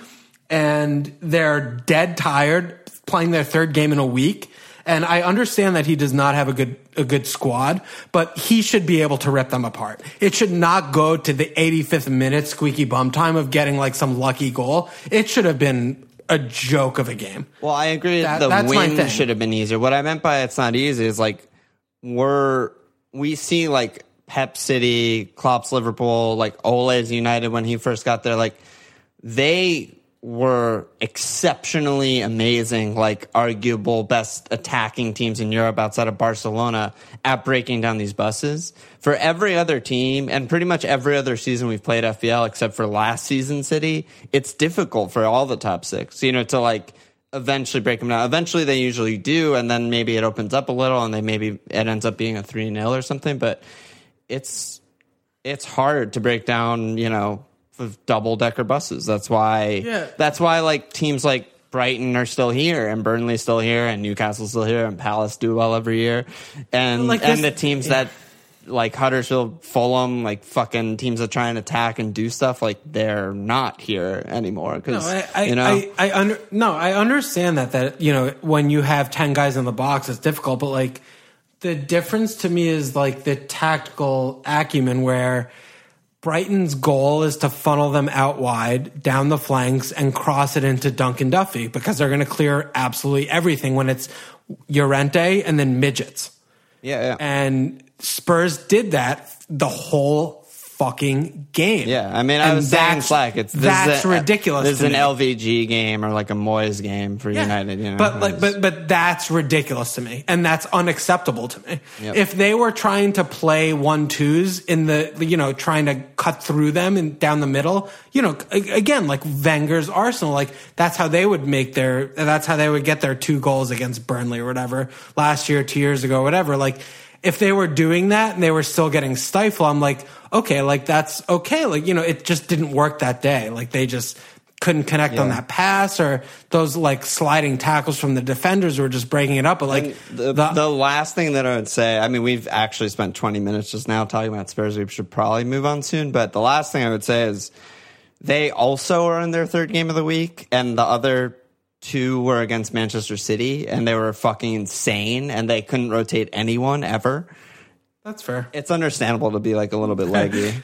and they're dead tired playing their third game in a week. And I understand that he does not have a good a good squad, but he should be able to rip them apart. It should not go to the eighty-fifth minute squeaky bum time of getting like some lucky goal. It should have been a joke of a game. Well, I agree that, the win should have been easier. What I meant by it's not easy is like we're we see like Pep City, Klopp's Liverpool, like Ole's United when he first got there, like they were exceptionally amazing, like arguable best attacking teams in Europe outside of Barcelona at breaking down these buses. For every other team and pretty much every other season we've played F P L except for last season City, it's difficult for all the top six, you know, to like eventually break them down. Eventually they usually do, and then maybe it opens up a little and they maybe it ends up being a three nil or something, but it's it's hard to break down, you know, of double-decker buses. That's why yeah. that's why like teams like Brighton are still here and Burnley's still here and Newcastle's still here and Palace do well every year. And like and the teams yeah. that like Huddersfield, Fulham, like fucking teams that try and attack and do stuff, like they're not here anymore. Because no, I, I, you know I, I under, no, I understand that that you know when you have ten guys in the box it's difficult, but like the difference to me is like the tactical acumen where Brighton's goal is to funnel them out wide, down the flanks, and cross it into Duncan Duffy because they're going to clear absolutely everything when it's Llorente and then midgets. Yeah, yeah. And Spurs did that the whole fucking game. Yeah, I mean, I and was saying Slack. It's this that's is a, ridiculous. This is an me. L V G game or like a Moyes game for yeah. United. You know, but like, but but that's ridiculous to me, and that's unacceptable to me. Yep. If they were trying to play one twos in the, you know, trying to cut through them and down the middle, you know, again like Wenger's Arsenal, like that's how they would make their, that's how they would get their two goals against Burnley or whatever last year, two years ago, whatever, like. If they were doing that and they were still getting stifled, I'm like, okay, like that's okay. Like, you know, it just didn't work that day. Like they just couldn't connect yeah. on that pass, or those like sliding tackles from the defenders were just breaking it up. But like the, the, the last thing that I would say, I mean, we've actually spent twenty minutes just now talking about Spurs. We should probably move on soon. But the last thing I would say is they also are in their third game of the week, and the other two were against Manchester City, and they were fucking insane, and they couldn't rotate anyone ever. That's fair. It's understandable to be like a little bit leggy.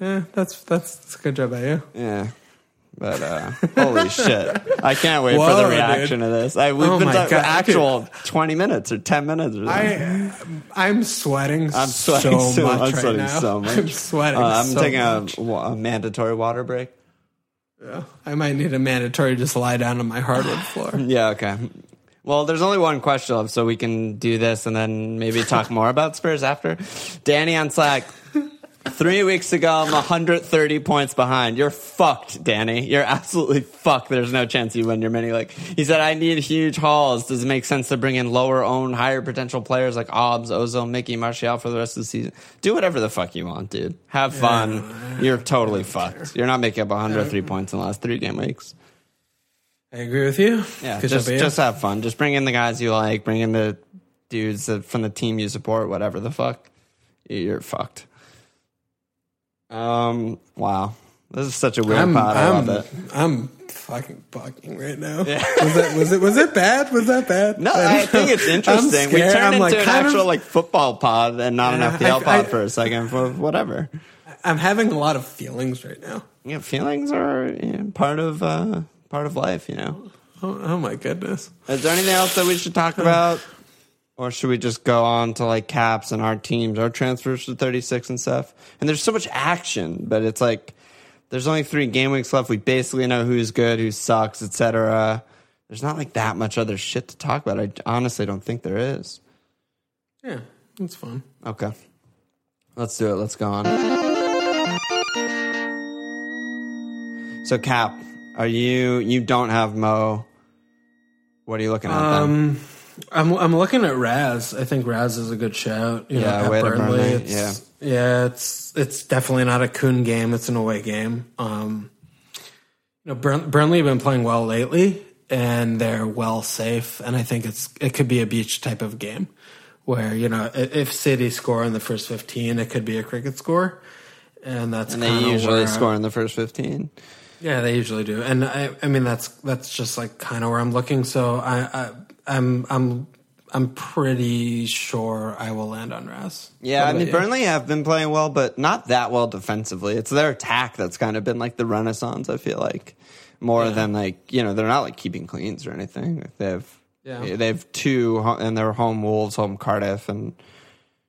yeah, that's, that's that's a good job by you. Yeah, But uh, holy shit, I can't wait Whoa, for the reaction dude. of this. I, we've oh been talking God, actual dude. twenty minutes or ten minutes. Or I, I'm sweating. I'm sweating so, so much. I'm right sweating now. so much. I'm sweating. Uh, I'm so taking much. A, a mandatory water break. Yeah, I might need a mandatory. Just lie down on my hardwood floor. Yeah. Okay. Well, there's only one question left, so we can do this and then maybe talk more about Spurs after. Danny on Slack. Three weeks ago, I'm one hundred thirty points behind. You're fucked, Danny. You're absolutely fucked. There's no chance you win your mini league. He said, I need huge hauls. Does it make sense to bring in lower-owned, higher-potential players like Obbs, Ozil, Mickey, Martial for the rest of the season? Do whatever the fuck you want, dude. Have fun. Yeah, You're totally fucked. Care. You're not making up one hundred three yeah. points in the last three game weeks. I agree with you. Yeah, just, just have fun. Just bring in the guys you like. Bring in the dudes from the team you support, whatever the fuck. You're fucked. Um. Wow, this is such a weird I'm, pod. I I'm, love it. I'm fucking fucking right now. Yeah. was it? Was it? Was it bad? Was that bad? No, I, I think it's interesting. We turned I'm into like, an actual of, like football pod and not yeah, an F P L I, pod I, for a second. For whatever. I'm having a lot of feelings right now. Yeah, feelings are you know, part of uh, part of life. You know. Oh, oh my goodness. Is there anything else that we should talk about, or should we just go on to like caps and our teams, our transfers to thirty-six and stuff? And there's so much action, but it's like there's only three game weeks left. We basically know who's good, who sucks, et cetera. There's not like that much other shit to talk about. I honestly don't think there is. Yeah, that's fun. Okay, let's do it. Let's go on. So, Cap, are you? You don't have Mo. What are you looking at um, then? I'm I'm looking at Raz. I think Raz is a good shout. You yeah, know, at Burnley. Burnley. Yeah, yeah. It's it's definitely not a Kun game. It's an away game. Um, you know, Burn, Burnley have been playing well lately, and they're well safe. And I think it's it could be a beach type of game, where you know if City score in the first fifteen, it could be a cricket score, and that's and they usually where, score in the first fifteen. Yeah, they usually do, and I I mean that's that's just like kind of where I'm looking. So I. I I'm I'm I'm pretty sure I will land on Raz. Yeah, I mean you? Burnley have been playing well, but not that well defensively. It's their attack that's kind of been like the renaissance. I feel like more yeah. than like you know they're not like keeping cleans or anything. They've yeah. they've two and they're home Wolves, home Cardiff, and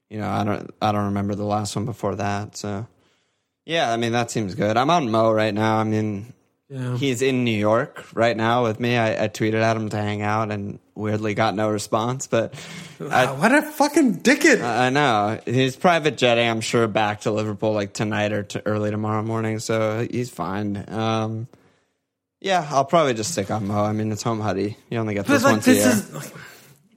you know I don't I don't remember the last one before that. So yeah, I mean that seems good. I'm on Mo right now. I mean. Yeah. He's in New York right now with me. I, I tweeted at him to hang out and weirdly got no response. But I, wow, what a fucking dickhead! I know he's private jetting. I'm sure back to Liverpool like tonight or to early tomorrow morning. So he's fine. Um, yeah, I'll probably just stick on Mo. I mean, it's home Huddy. You only get this like, once this a year. Is, like,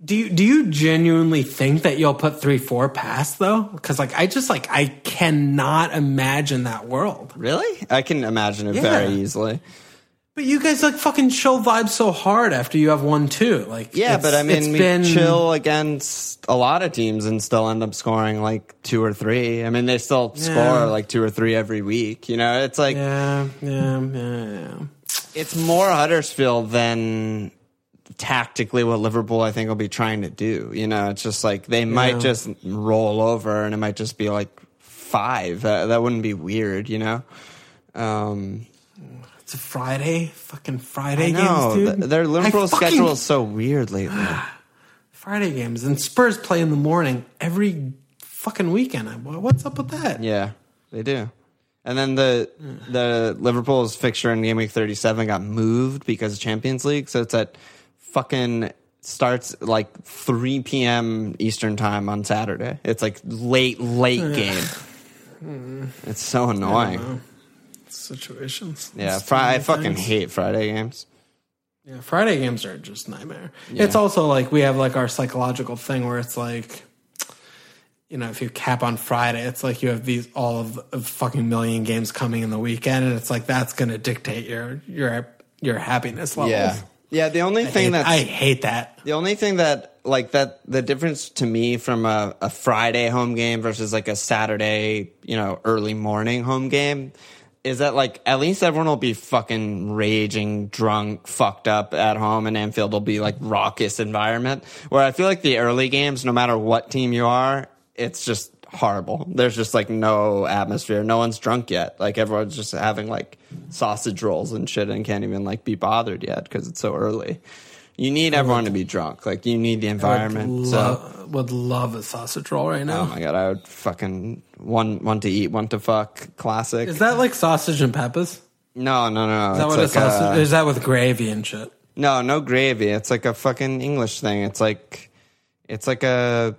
do you do you genuinely think that you'll put three four past though? Because like I just like I cannot imagine that world. Really? I can imagine it yeah. very easily. But you guys like fucking show vibes so hard after you have one two. Like yeah, but I mean we been... chill against a lot of teams and still end up scoring like two or three. I mean they still yeah. score like two or three every week. You know, it's like yeah, yeah, yeah, yeah. It's more Huddersfield than. Tactically what Liverpool I think will be trying to do. You know, it's just like they might yeah. just roll over and it might just be like five. Uh, that wouldn't be weird, you know? Um, it's a Friday. Fucking Friday games, dude. Th- their Liverpool fucking... schedule is so weird lately. Friday games. And Spurs play in the morning every fucking weekend. What's up with that? Yeah, they do. And then the mm. the Liverpool's fixture in game week thirty-seven got moved because of Champions League. So it's at... fucking starts like three p.m. Eastern time on Saturday. It's like late, late game. It's so annoying. Situations. Yeah, fr- I fucking things. hate Friday games. Yeah, Friday games are just nightmare. Yeah. It's also like we have like our psychological thing where it's like, you know, if you cap on Friday, it's like you have these all of, of fucking million games coming in the weekend, and it's like that's going to dictate your your your happiness levels. Yeah. Yeah, the only thing that I hate that. The only thing that like that the difference to me from a, a Friday home game versus like a Saturday, you know, early morning home game is that like at least everyone will be fucking raging, drunk, fucked up at home, and Anfield will be like raucous environment. Where I feel like the early games, no matter what team you are, it's just horrible. There's just like no atmosphere. No one's drunk yet. Like everyone's just having like sausage rolls and shit and can't even like be bothered yet because it's so early. You need everyone would, to be drunk. Like you need the environment. I would, lo- so. would love a sausage roll right now. Oh my god, I would fucking one one to eat, one to fuck. Classic. Is that like sausage and peppers? No, no, no. Is that it's what like a sausage? A, is that with gravy and shit? No, no gravy. It's like a fucking English thing. It's like it's like a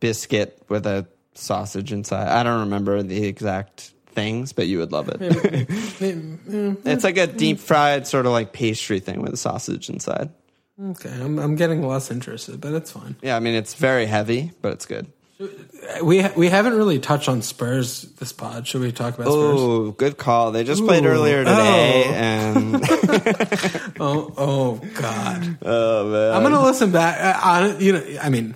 biscuit with a sausage inside. I don't remember the exact things, but you would love it. It's like a deep fried sort of like pastry thing with a sausage inside. Okay, I'm I'm getting less interested, but it's fine. Yeah, I mean it's very heavy, but it's good. We we haven't really touched on Spurs this pod. Should we talk about Spurs? Oh, good call. They just Ooh. played earlier today, oh. and oh oh god, oh man. I'm gonna listen back. I, you know, I mean.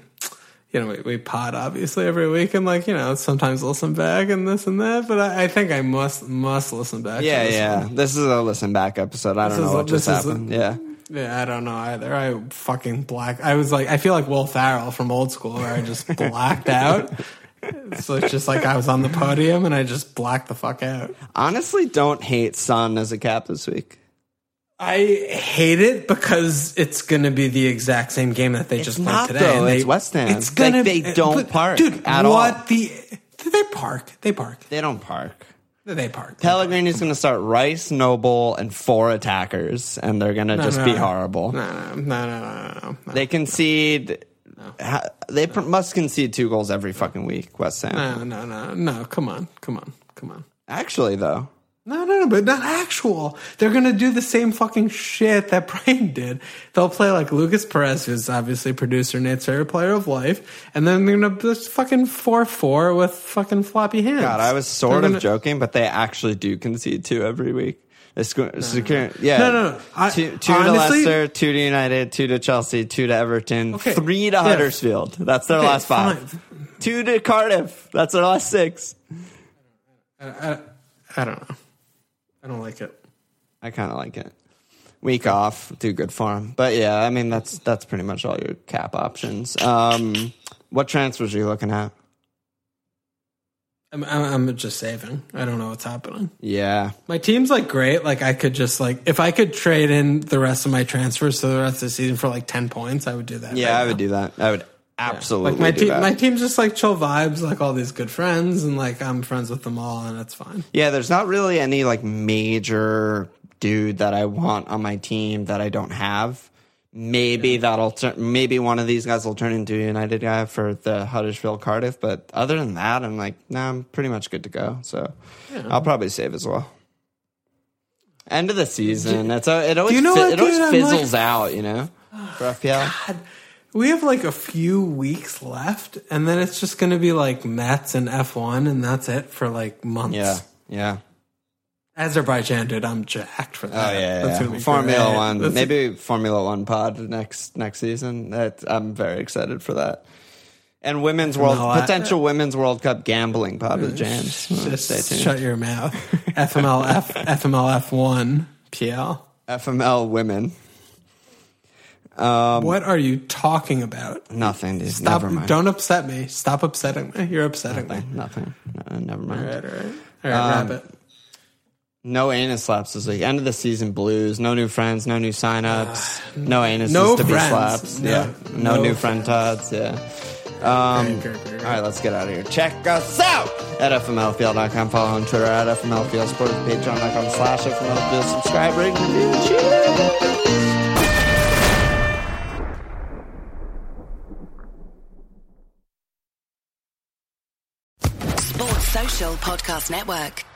You know, we, we pod obviously every week, and like you know, sometimes listen back and this and that. But I, I think I must must listen back. Yeah, to this yeah. One. This is a listen back episode. I this don't know a, what just happened. A, yeah, yeah. I don't know either. I fucking black. I was like, I feel like Will Ferrell from Old School, where I just blacked out. So it's just like I was on the podium and I just blacked the fuck out. Honestly, don't hate Son as a cap this week. I hate it because it's going to be the exact same game that they it's just played today. Though, and they, it's West Ham. It's gonna, like they don't but, park dude, at what all. What the? Did they park? They park. They don't park. They park. Pellegrini's going to start Rice, Noble, and four attackers, and they're going to no, just no, be no. horrible. No, no, no, no, no, no. They concede. No. They no. must concede two goals every fucking week, West Ham. No, no, no, no. Come on. Come on. Come on. Actually, though. No, no, no, but not actual. They're going to do the same fucking shit that Brighton did. They'll play like Lucas Perez, who's obviously producer, Nate's favorite player of life, and then they're going to just fucking four four with fucking floppy hands. God, I was sort they're of gonna... joking, but they actually do concede two every week. They sco- no. secure, yeah. No, no, no. I, two two honestly, to Leicester, two to United, two to Chelsea, two to Everton, okay, three to yeah. Huddersfield. That's their okay, last five. Fine. Two to Cardiff. That's their last six. I, I, I don't know. I don't like it. I kind of like it. Week off, do good for him. But yeah, I mean that's that's pretty much all your cap options. Um, what transfers are you looking at? I'm, I'm just saving. I don't know what's happening. Yeah, my team's like great. Like I could just like if I could trade in the rest of my transfers to the rest of the season for like ten points, I would do that. Yeah, right I would now. do that. I would. Absolutely. Yeah. Like my team, my team's just like chill vibes, like all these good friends, and like I'm friends with them all, and it's fine. Yeah, there's not really any like major dude that I want on my team that I don't have. Maybe yeah. that'll turn. Maybe one of these guys will turn into a United guy for the Huddersfield Cardiff, but other than that, I'm like, nah, I'm pretty much good to go. So yeah. I'll probably save as well. End of the season. That's it. Always you know fi- what, it always dude, fizzles like, out, you know, for F P L. God. We have like a few weeks left, and then it's just going to be like Mets and F one, and that's it for like months. Yeah, yeah. Azerbaijan, dude, I'm jacked for that. Oh yeah, that's yeah. Formula One, that's maybe Formula One pod next next season. That, I'm very excited for that. And women's world no, I, potential I, women's World Cup gambling pod with James. Just stay tuned. Shut your mouth. F M L F F M L F one P L F M L women. Um, what are you talking about? Nothing, dude. Stop, never mind. Don't upset me. Stop upsetting me. You're upsetting nothing, me. Nothing. No, never mind. All right, all right. All right, um, wrap it. No anus slaps this week. End of the season blues. No new friends. No new signups. Uh, no anuses no to friends. be slaps. No, yeah. No, no new friend Todds. Yeah. Um, great, great, great, great. All right, let's get out of here. Check us out at F M L F P L dot com. Follow on Twitter at F M L F P L. Support us at Patreon dot com slash F M L F P L. Subscribe, rate, review. Cheers. Podcast Network.